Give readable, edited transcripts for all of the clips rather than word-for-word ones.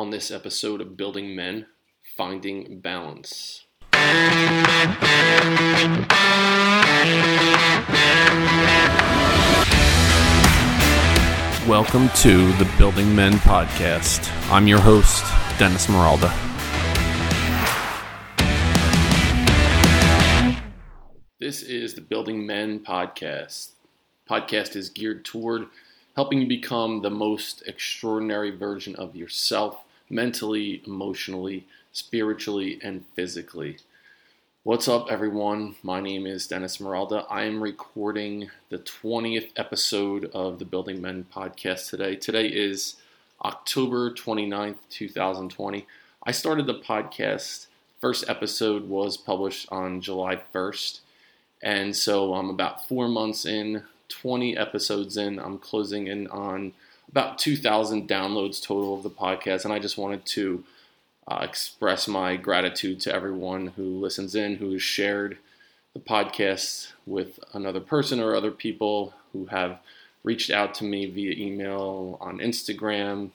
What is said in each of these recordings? on this episode of Building Men, Finding Balance. Welcome to the Building Men podcast. I'm your host, Dennis Miralda. This is the Building Men podcast. Podcast is geared toward helping you become the most extraordinary version of yourself, mentally, emotionally, spiritually, and physically. What's up, everyone? My name is Dennis Miralda. I am recording the 20th episode of the Building Men podcast today. Today is October 29th, 2020. I started the podcast. First episode was published on July 1st. And so I'm about 4 months in, 20 episodes in. I'm closing in on about 2,000 downloads total of the podcast. And I just wanted to express my gratitude to everyone who listens in, who has shared the podcast with another person or other people who have reached out to me via email, on Instagram,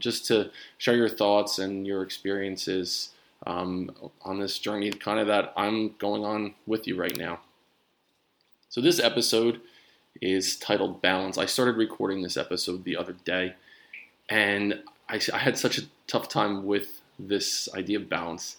just to share your thoughts and your experiences on this journey kind of that I'm going on with you right now. So this episode is titled Balance. I started recording this episode the other day, and I had such a tough time with this idea of balance.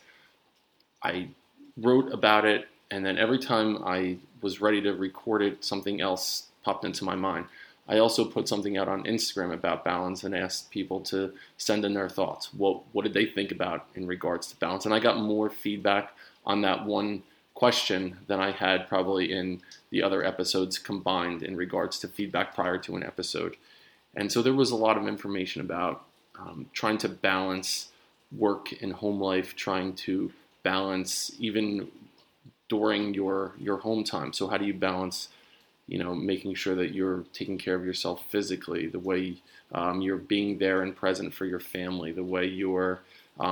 I wrote about it, and then every time I was ready to record it, something else popped into my mind. I also put something out on Instagram about balance and asked people to send in their thoughts. What did they think about in regards to balance? And I got more feedback on that one question than I had probably in the other episodes combined in regards to feedback prior to an episode. And so there was a lot of information about trying to balance work and home life, trying to balance even during your home time. So how do you balance, you know, making sure that you're taking care of yourself physically, the way you're being there and present for your family, the way you're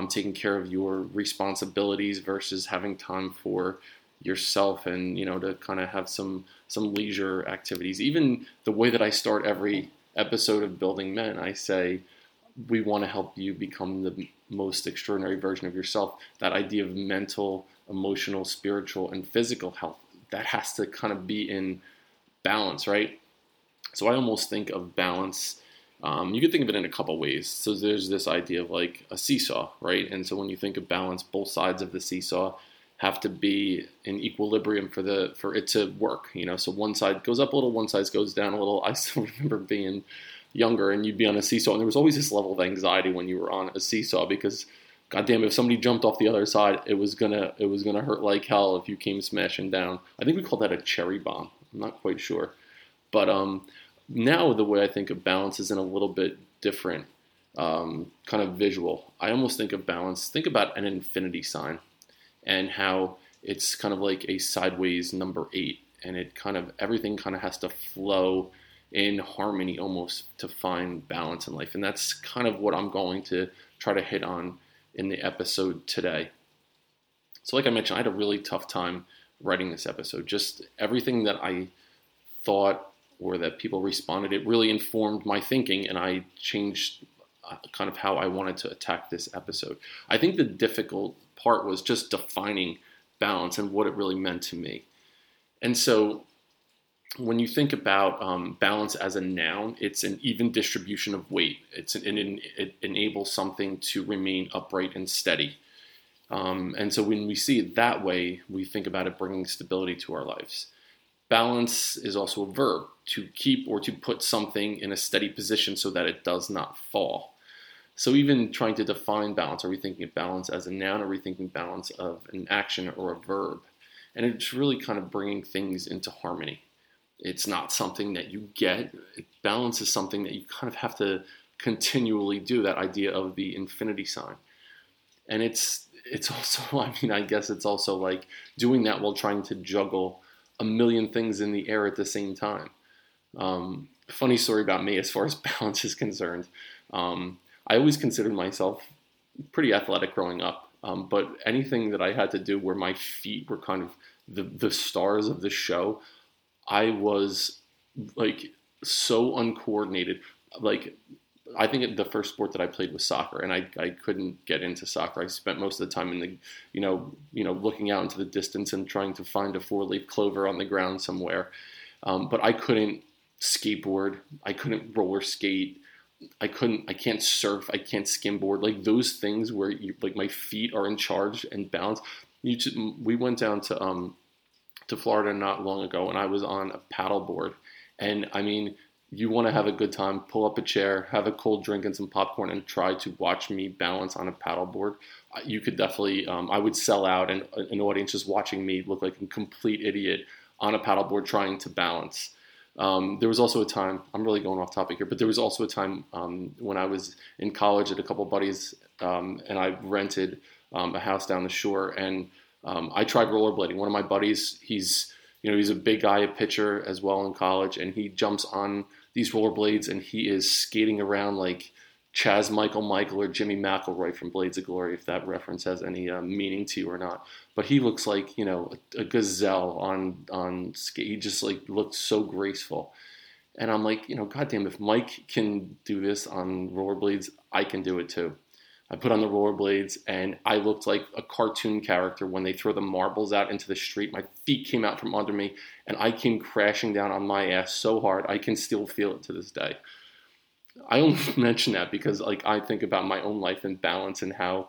taking care of your responsibilities versus having time for yourself and, you know, to kind of have some leisure activities. Even the way that I start every episode of Building Men, I say, we want to help you become the most extraordinary version of yourself. That idea of mental, emotional, spiritual, and physical health, that has to kind of be in balance, right? So I almost think of balance, you can think of it in a couple ways. So there's this idea of like a seesaw, right? And so when you think of balance, both sides of the seesaw have to be in equilibrium for it to work, you know? So one side goes up a little, one side goes down a little. I still remember being younger and you'd be on a seesaw, and there was always this level of anxiety when you were on a seesaw because, goddamn, if somebody jumped off the other side, it was gonna hurt like hell if you came smashing down. I think we called that a cherry bomb. I'm not quite sure, but now the way I think of balance is in a little bit different kind of visual. I almost think of balance. Think about an infinity sign and how it's kind of like a sideways number 8, and it kind of everything kind of has to flow in harmony almost to find balance in life. And that's kind of what I'm going to try to hit on in the episode today. So like I mentioned, I had a really tough time writing this episode. Just everything that I thought or that people responded, it really informed my thinking, and I changed kind of how I wanted to attack this episode. I think the difficult part was just defining balance and what it really meant to me. And so when you think about balance as a noun, it's an even distribution of weight. It enables something to remain upright and steady. And so when we see it that way, we think about it bringing stability to our lives. Balance is also a verb, to keep or to put something in a steady position so that it does not fall. So even trying to define balance, are we thinking of balance as a noun? Are we thinking balance of an action or a verb? And it's really kind of bringing things into harmony. It's not something that you get. Balance is something that you kind of have to continually do, that idea of the infinity sign. And it's also, I mean, I guess it's also like doing that while trying to juggle a million things in the air at the same time. Funny story about me as far as balance is concerned. I always considered myself pretty athletic growing up, but anything that I had to do where my feet were kind of the stars of the show, I was like so uncoordinated, like I think the first sport that I played was soccer, and I couldn't get into soccer. I spent most of the time in the, looking out into the distance and trying to find a 4-leaf clover on the ground somewhere. But I couldn't skateboard. I couldn't roller skate. I can't surf. I can't skimboard. Like those things where my feet are in charge and balance. We went down to Florida not long ago, and I was on a paddleboard, and I mean, you want to have a good time, pull up a chair, have a cold drink and some popcorn, and try to watch me balance on a paddleboard. You could definitely, I would sell out, and an audience is watching me look like a complete idiot on a paddleboard trying to balance. There was also a time, I'm really going off topic here, but there was also a time when I was in college at a couple of buddies, and I rented a house down the shore, and I tried rollerblading. One of my buddies, he's a big guy, a pitcher as well in college, and he jumps on these rollerblades, and he is skating around like Chaz Michael Michael or Jimmy McElroy from Blades of Glory, if that reference has any meaning to you or not. But he looks like, a gazelle on skate. He just like looks so graceful. And I'm like, goddamn, if Mike can do this on rollerblades, I can do it too. I put on the rollerblades, and I looked like a cartoon character when they throw the marbles out into the street. My feet came out from under me, and I came crashing down on my ass so hard. I can still feel it to this day. I only mention that because, I think about my own life and balance, and how,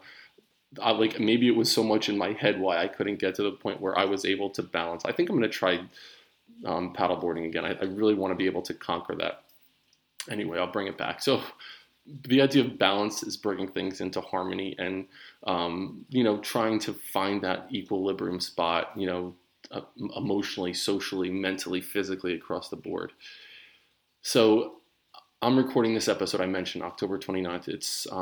maybe it was so much in my head why I couldn't get to the point where I was able to balance. I think I'm going to try paddleboarding again. I really want to be able to conquer that. Anyway, I'll bring it back. So the idea of balance is bringing things into harmony and, trying to find that equilibrium spot, emotionally, socially, mentally, physically across the board. So I'm recording this episode, I mentioned October 29th. It's, it's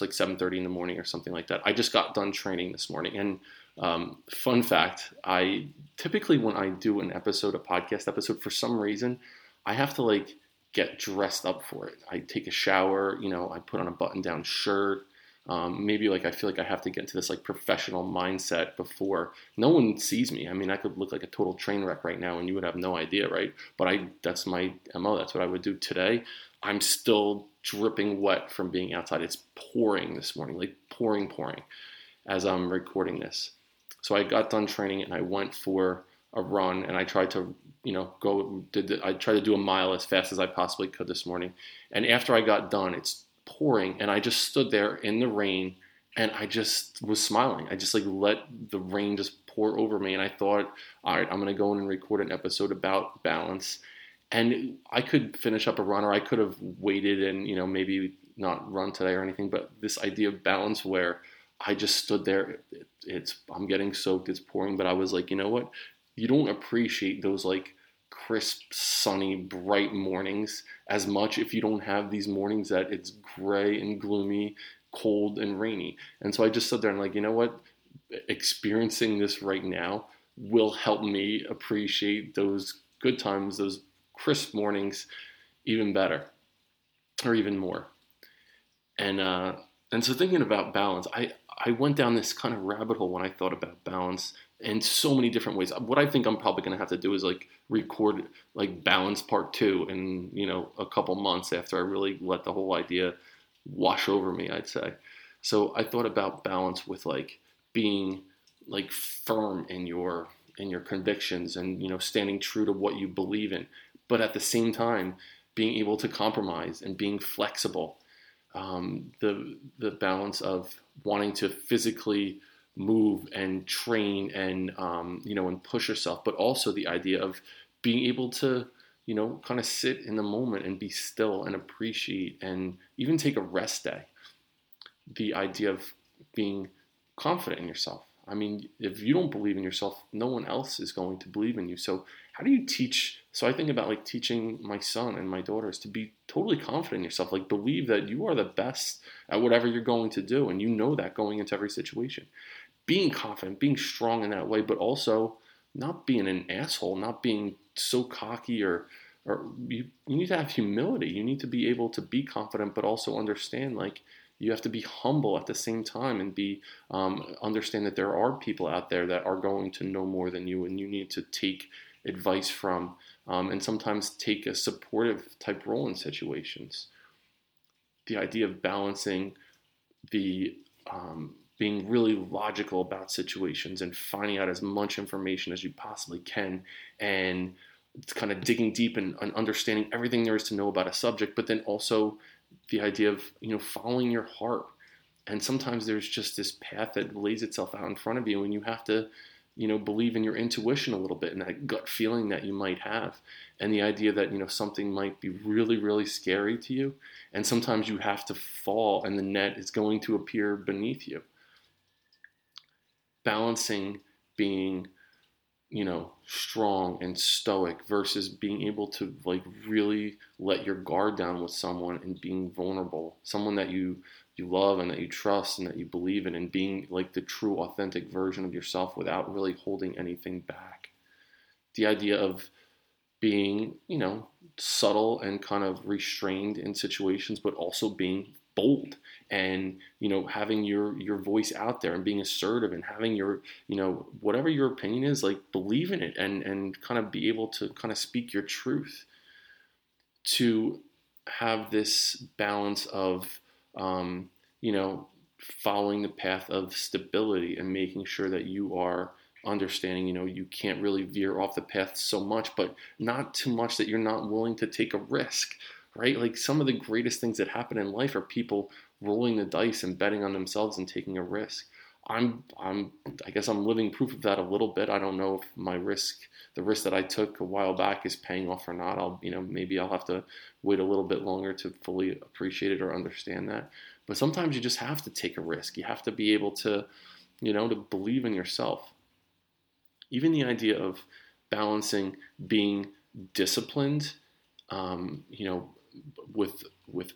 like 7:30 in the morning or something like that. I just got done training this morning. And fun fact, I typically, when I do a podcast episode, for some reason, I have to get dressed up for it. I take a shower, I put on a button-down shirt. Maybe I feel like I have to get into this professional mindset before no one sees me. I mean, I could look like a total train wreck right now and you would have no idea, right? But that's my MO. That's what I would do today. I'm still dripping wet from being outside. It's pouring this morning, pouring as I'm recording this. So I got done training and I went for a run, and I tried to, I tried to do a mile as fast as I possibly could this morning. And after I got done, it's pouring, and I just stood there in the rain, and I just was smiling. I just let the rain just pour over me, and I thought, all right, I'm going to go in and record an episode about balance. And I could finish up a run, or I could have waited and, maybe not run today or anything, but this idea of balance where I just stood there, I'm getting soaked, it's pouring, but I was like, you know what? You don't appreciate those crisp, sunny, bright mornings as much if you don't have these mornings that it's gray and gloomy, cold and rainy. And so I just stood there and you know what? Experiencing this right now will help me appreciate those good times, those crisp mornings even better or even more. And so thinking about balance, I went down this kind of rabbit hole when I thought about balance in so many different ways. What I think I'm probably going to have to do is record balance part 2 in, a couple months after I really let the whole idea wash over me, I'd say. So I thought about balance with being firm in your convictions and, standing true to what you believe in, but at the same time being able to compromise and being flexible. The balance of wanting to physically move and train and, and push yourself, but also the idea of being able to, kind of sit in the moment and be still and appreciate and even take a rest day. The idea of being confident in yourself. I mean, if you don't believe in yourself, no one else is going to believe in you. So how do you teach? So I think about teaching my son and my daughters to be totally confident in yourself, believe that you are the best at whatever you're going to do. And that going into every situation, being confident, being strong in that way, but also not being an asshole, not being so cocky or you need to have humility. You need to be able to be confident, but also understand you have to be humble at the same time and be understand that there are people out there that are going to know more than you, and you need to take advice from and sometimes take a supportive type role in situations. the idea of balancing the being really logical about situations and finding out as much information as you possibly can, and it's kind of digging deep and understanding everything there is to know about a subject, but then also the idea of, you know, following your heart. And sometimes there's just this path that lays itself out in front of you, and you have to, you know, believe in your intuition a little bit and that gut feeling that you might have. And the idea that, you know, something might be really, really scary to you. And sometimes you have to fall and the net is going to appear beneath you. Balancing being, you know, strong and stoic versus being able to like really let your guard down with someone and being vulnerable, someone that you love and that you trust and that you believe in, and being like the true authentic version of yourself without really holding anything back. The idea of being, you know, subtle and kind of restrained in situations, but also being bold and, you know, having your voice out there and being assertive and having your, you know, whatever your opinion is, like believe in it and kind of be able to kind of speak your truth. To have this balance of, you know, following the path of stability and making sure that you are understanding, you know, you can't really veer off the path so much, but not too much that you're not willing to take a risk, right? Like some of the greatest things that happen in life are people rolling the dice and betting on themselves and taking a risk. I guess I'm living proof of that a little bit. I don't know if the risk that I took a while back is paying off or not. Maybe I'll have to wait a little bit longer to fully appreciate it or understand that. But sometimes you just have to take a risk. You have to be able to, you know, to believe in yourself. Even the idea of balancing being disciplined, you know, with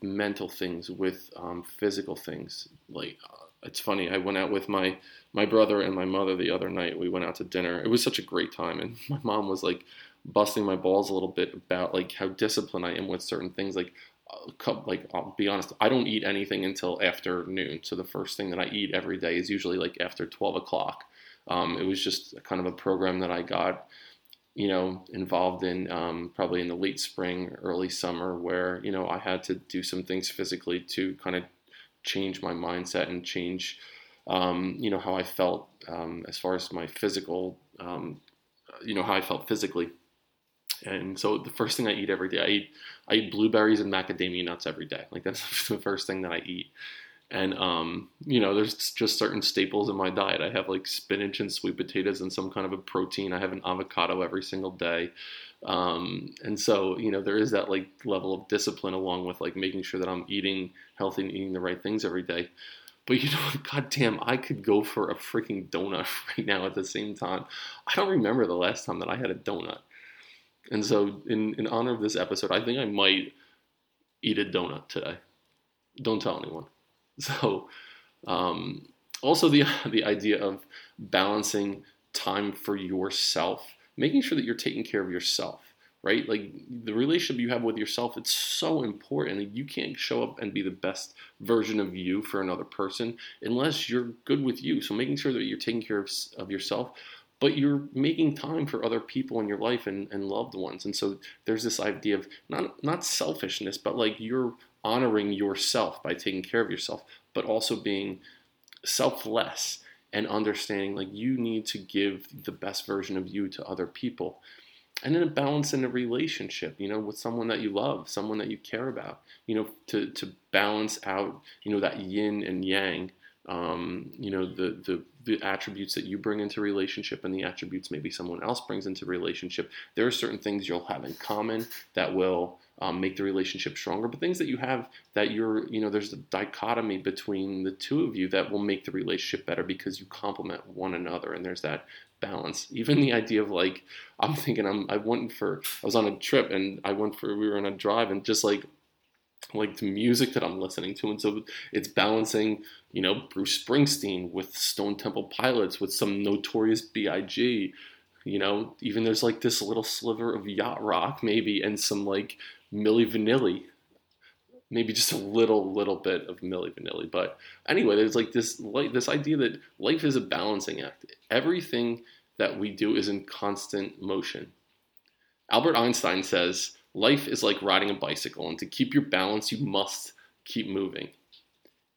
mental things, with physical things, like. It's funny, I went out with my brother and my mother the other night. We went out to dinner. It was such a great time. And my mom was like busting my balls a little bit about like how disciplined I am with certain things. Like I'll be honest, I don't eat anything until after noon. So the first thing that I eat every day is usually like after 12 o'clock. It was just kind of a program that I got, you know, involved in probably in the late spring, early summer, where, you know, I had to do some things physically to kind of change my mindset and change, you know, how I felt as far as my physical, you know, how I felt physically. And so the first thing I eat every day, I eat blueberries and macadamia nuts every day. Like that's the first thing that I eat. And, you know, there's just certain staples in my diet. I have like spinach and sweet potatoes and some kind of a protein. I have an avocado every single day. And so, you know, there is that like level of discipline along with like making sure that I'm eating healthy and eating the right things every day. But you know, goddamn, I could go for a freaking donut right now at the same time. I don't remember the last time that I had a donut. And so in honor of this episode, I think I might eat a donut today. Don't tell anyone. So, also the idea of balancing time for yourself, making sure that you're taking care of yourself, right? Like the relationship you have with yourself, it's so important. You can't show up and be the best version of you for another person unless you're good with you. So making sure that you're taking care of yourself, but you're making time for other people in your life and loved ones. And so there's this idea of not selfishness, but like you're honoring yourself by taking care of yourself, but also being selfless and understanding like you need to give the best version of you to other people. And then a balance in a relationship, you know, with someone that you love, someone that you care about, you know, to balance out, you know, that yin and yang, you know, the attributes that you bring into relationship and the attributes maybe someone else brings into relationship. There are certain things you'll have in common that will make the relationship stronger, but things that you have that you're, you know, there's a dichotomy between the two of you that will make the relationship better because you complement one another and there's that balance. Even the idea of like, I was on a trip and we were on a drive and just like the music that I'm listening to. And so it's balancing, you know, Bruce Springsteen with Stone Temple Pilots, with some Notorious B.I.G., you know, even there's like this little sliver of yacht rock maybe and some like Milli Vanilli, maybe just a little bit of Milli Vanilli. But anyway, there's like this idea that life is a balancing act. Everything that we do is in constant motion. Albert Einstein says, life is like riding a bicycle, and to keep your balance, you must keep moving.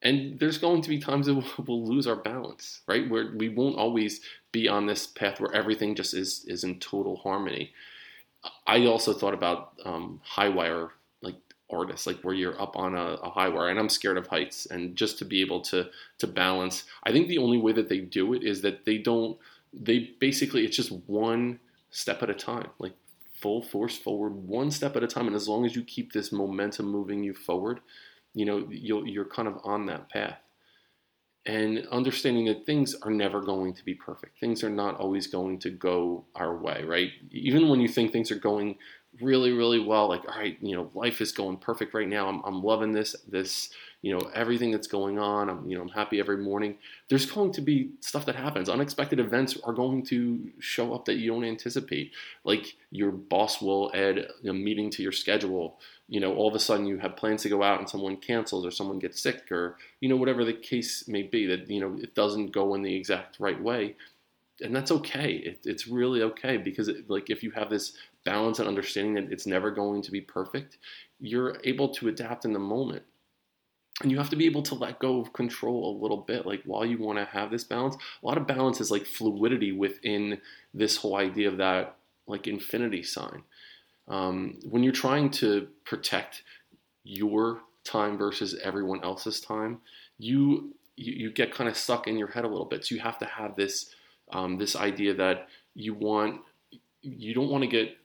And there's going to be times that we'll lose our balance, right? Where we won't always be on this path where everything just is in total harmony. I also thought about high wire, like artists, like where you're up on a high wire. And I'm scared of heights. And just to be able to balance, I think the only way that they do it is that they basically, it's just one step at a time, like full force forward, one step at a time. And as long as you keep this momentum moving you forward, you know, you're kind of on that path. And understanding that things are never going to be perfect. Things are not always going to go our way, right? Even when you think things are going really, really well, like, all right, you know, life is going perfect right now. I'm loving this, you know, everything that's going on. I'm happy every morning. There's going to be stuff that happens. Unexpected events are going to show up that you don't anticipate. Like your boss will add a meeting to your schedule. You know, all of a sudden you have plans to go out and someone cancels or someone gets sick or, you know, whatever the case may be that, you know, it doesn't go in the exact right way. And that's okay. It's really okay because if you have this balance and understanding that it's never going to be perfect, you're able to adapt in the moment. And you have to be able to let go of control a little bit. Like while you want to have this balance, a lot of balance is like fluidity within this whole idea of that like infinity sign. When you're trying to protect your time versus everyone else's time, you get kind of stuck in your head a little bit. So you have to have this this idea that you don't want to get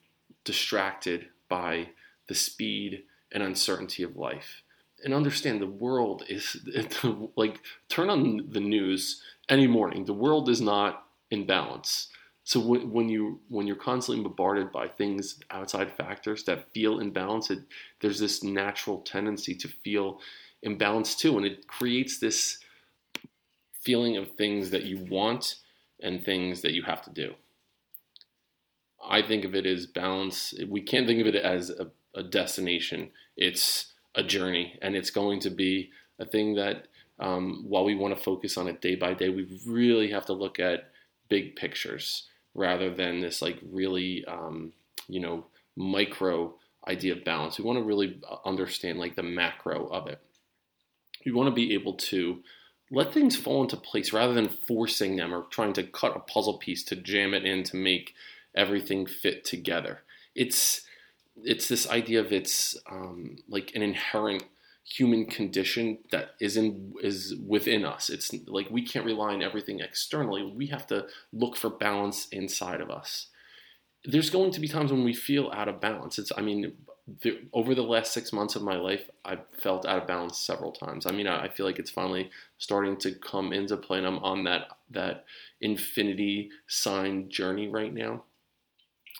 distracted by the speed and uncertainty of life. And understand the world is like, turn on the news any morning. The world is not in balance. So when you're constantly bombarded by things, outside factors that feel imbalanced, there's this natural tendency to feel imbalanced too. And it creates this feeling of things that you want and things that you have to do. I think of it as balance. We can't think of it as a destination. It's a journey, and it's going to be a thing that while we want to focus on it day by day, we really have to look at big pictures. Rather than this like really, micro idea of balance. We want to really understand like the macro of it. We want to be able to let things fall into place rather than forcing them or trying to cut a puzzle piece to jam it in to make everything fit together. It's this idea of it's like an inherent human condition that is within us. It's like we can't rely on everything externally. We have to look for balance inside of us. There's going to be times when we feel out of balance. Over the last 6 months of my life, I've felt out of balance several times. I feel like it's finally starting to come into play, and I'm on that infinity sign journey right now.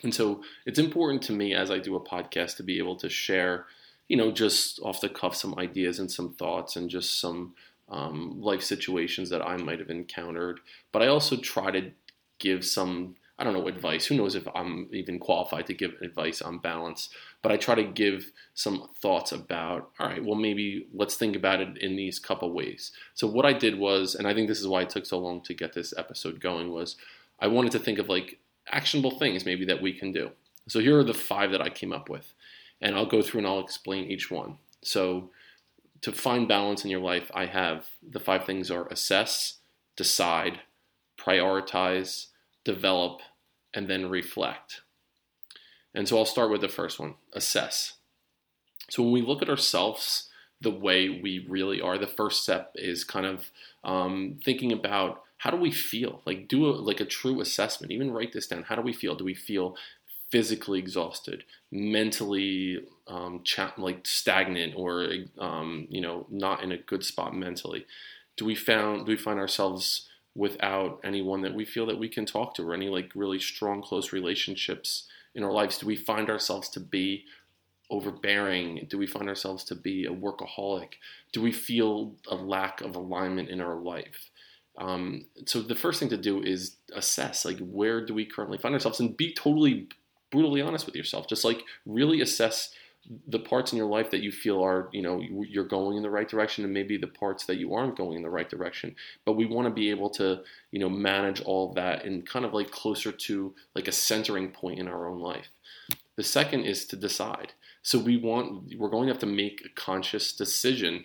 And so it's important to me as I do a podcast to be able to share, you know, just off the cuff, some ideas and some thoughts and just some life situations that I might have encountered. But I also try to give some, I don't know, advice. Who knows if I'm even qualified to give advice on balance. But I try to give some thoughts about, all right, well, maybe let's think about it in these couple ways. So what I did was, and I think this is why it took so long to get this episode going, was I wanted to think of like actionable things maybe that we can do. So here are the 5 that I came up with. And I'll go through and I'll explain each one. So to find balance in your life, I have the 5 things are assess, decide, prioritize, develop, and then reflect. And so I'll start with the first one, assess. So when we look at ourselves the way we really are, the first step is kind of thinking about how do we feel? Like do a true assessment. Even write this down. How do we feel? Do we feel physically exhausted, mentally stagnant, or not in a good spot mentally? Do we find ourselves without anyone that we feel that we can talk to, or any like really strong close relationships in our lives? Do we find ourselves to be overbearing? Do we find ourselves to be a workaholic? Do we feel a lack of alignment in our life? So the first thing to do is assess, like, where do we currently find ourselves, and be totally brutally honest with yourself. Just like really assess the parts in your life that you feel are, you know, you're going in the right direction, and maybe the parts that you aren't going in the right direction. But we want to be able to, you know, manage all of that and kind of like closer to like a centering point in our own life. The second is to decide. So we're going to have to make a conscious decision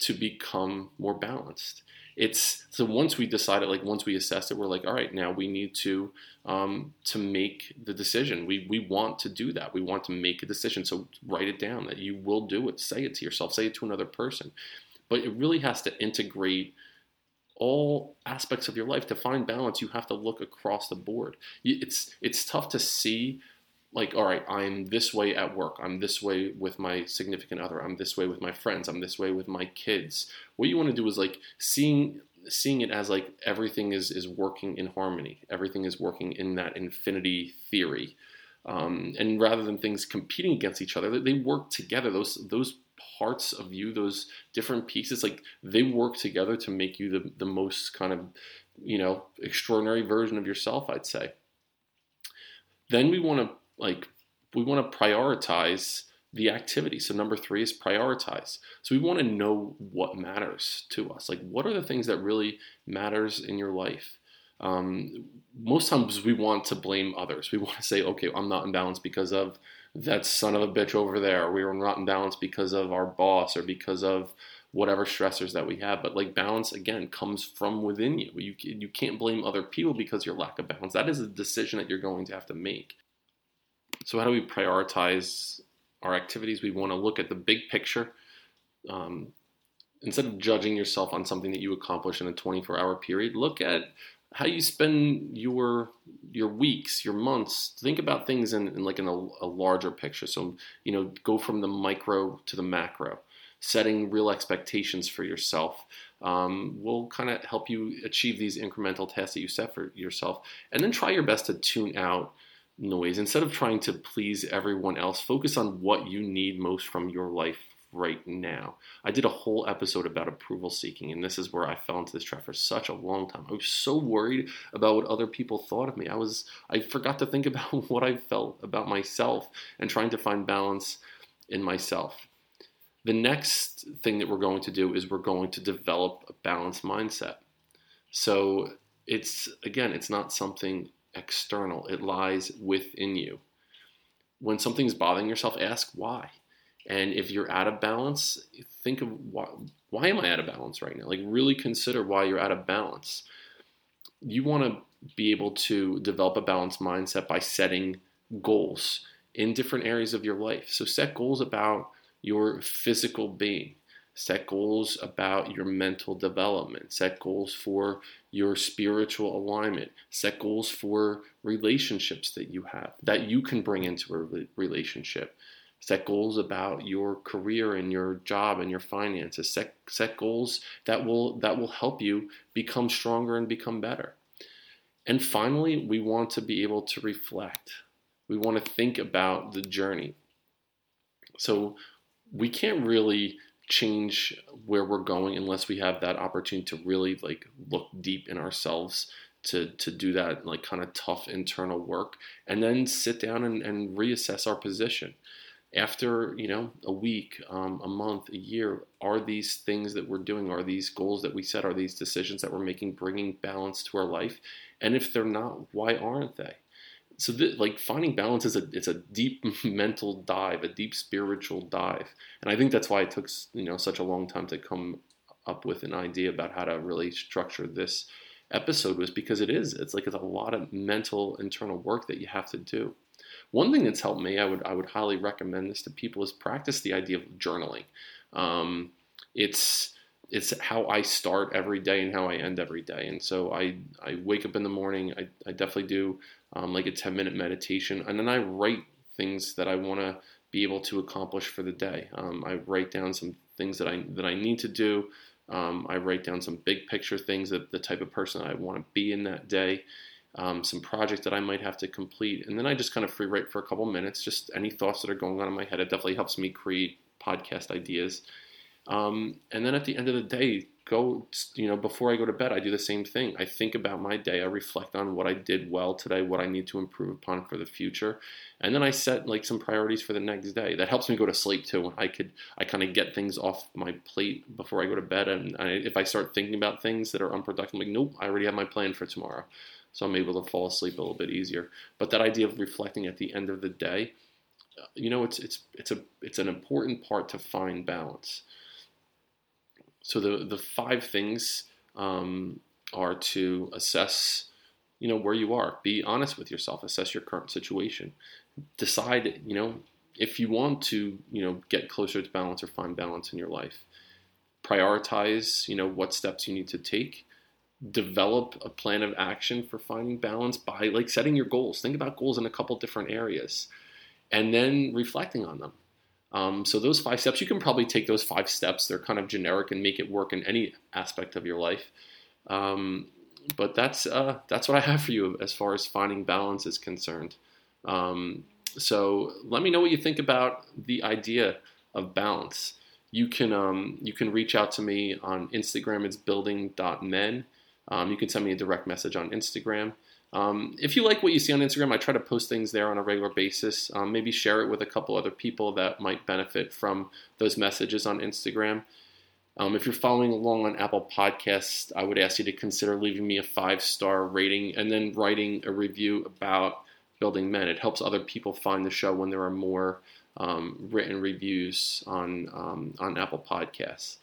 to become more balanced. So once we decided, once we assessed it, we're like, all right, now we need to make the decision. We want to do that. We want to make a decision. So write it down that you will do it. Say it to yourself. Say it to another person. But it really has to integrate all aspects of your life. To find balance, you have to look across the board. It's tough to see, all right, I'm this way at work. I'm this way with my significant other. I'm this way with my friends. I'm this way with my kids. What you want to do is seeing it as everything is working in harmony. Everything is working in that infinity theory. And rather than things competing against each other, they work together. Those parts of you, those different pieces, they work together to make you the most kind of, extraordinary version of yourself, I'd say. Then we want to prioritize the activity. So number 3 is prioritize. So we want to know what matters to us. What are the things that really matters in your life? Most times we want to blame others. We want to say, okay, I'm not in balance because of that son of a bitch over there. We were not in balance because of our boss or because of whatever stressors that we have. But balance, again, comes from within you. You can't blame other people because your lack of balance. That is a decision that you're going to have to make. So how do we prioritize our activities? We want to look at the big picture. Instead of judging yourself on something that you accomplish in a 24-hour period, look at how you spend your weeks, your months. Think about things in a larger picture. So, go from the micro to the macro. Setting real expectations for yourself will kind of help you achieve these incremental tasks that you set for yourself. And then try your best to tune out noise. Instead of trying to please everyone else, focus on what you need most from your life right now. I did a whole episode about approval seeking, and this is where I fell into this trap for such a long time. I was so worried about what other people thought of me. I forgot to think about what I felt about myself and trying to find balance in myself. The next thing that we're going to do is we're going to develop a balanced mindset. So it's not something external. It lies within you. When something's bothering yourself, ask why. And if you're out of balance, think of why am I out of balance right now? Really consider why you're out of balance. You want to be able to develop a balanced mindset by setting goals in different areas of your life. So set goals about your physical being. Set goals about your mental development. Set goals for your spiritual alignment. Set goals for relationships that you have, that you can bring into a relationship. Set goals about your career and your job and your finances. Set goals that will help you become stronger and become better. And finally, we want to be able to reflect. We want to think about the journey. So we can't really change where we're going unless we have that opportunity to really look deep in ourselves, to do that kind of tough internal work, and then sit down and reassess our position. After a week, a month, a year, are these things that we're doing, are these goals that we set, are these decisions that we're making bringing balance to our life? And if they're not, why aren't they? So finding balance is a deep mental dive, a deep spiritual dive. And I think that's why it took such a long time to come up with an idea about how to really structure this episode, was because it's a lot of mental internal work that you have to do. One thing that's helped me, I would highly recommend this to people, is practice the idea of journaling. It's how I start every day and how I end every day. And so I wake up in the morning, I definitely do a 10-minute meditation, and then I write things that I want to be able to accomplish for the day. I write down some things that I need to do. I write down some big picture things, that the type of person I want to be in that day, some projects that I might have to complete. And then I just kind of free write for a couple minutes, just any thoughts that are going on in my head. It definitely helps me create podcast ideas. And then at the end of the day, before I go to bed, I do the same thing. I think about my day. I reflect on what I did well today, what I need to improve upon for the future. And then I set some priorities for the next day. That helps me go to sleep too. I kind of get things off my plate before I go to bed. And if I start thinking about things that are unproductive, I'm nope, I already have my plan for tomorrow. So I'm able to fall asleep a little bit easier. But that idea of reflecting at the end of the day you know, it's an important part to find balance. So the five things are to assess, you know, where you are. Be honest with yourself. Assess your current situation. Decide, you know, if you want to, you know, get closer to balance or find balance in your life. Prioritize, you know, what steps you need to take. Develop a plan of action for finding balance by, like, setting your goals. Think about goals in a couple different areas and then reflecting on them. So those five steps, you can probably take those five steps. They're kind of generic and make it work in any aspect of your life. But that's what I have for you as far as finding balance is concerned. So let me know what you think about the idea of balance. You can reach out to me on Instagram. It's building.men. You can send me a direct message on Instagram. If you like what you see on Instagram, I try to post things there on a regular basis. Maybe share it with a couple other people that might benefit from those messages on Instagram. If you're following along on Apple Podcasts, I would ask you to consider leaving me a 5-star rating and then writing a review about Building Men. It helps other people find the show when there are more written reviews on Apple Podcasts.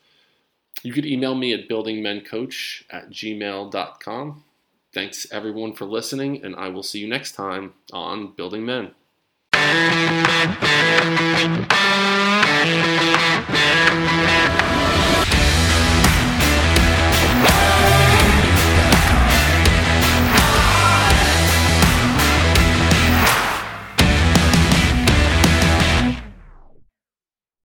You could email me at buildingmencoach@gmail.com. Thanks everyone for listening, and I will see you next time on Building Men.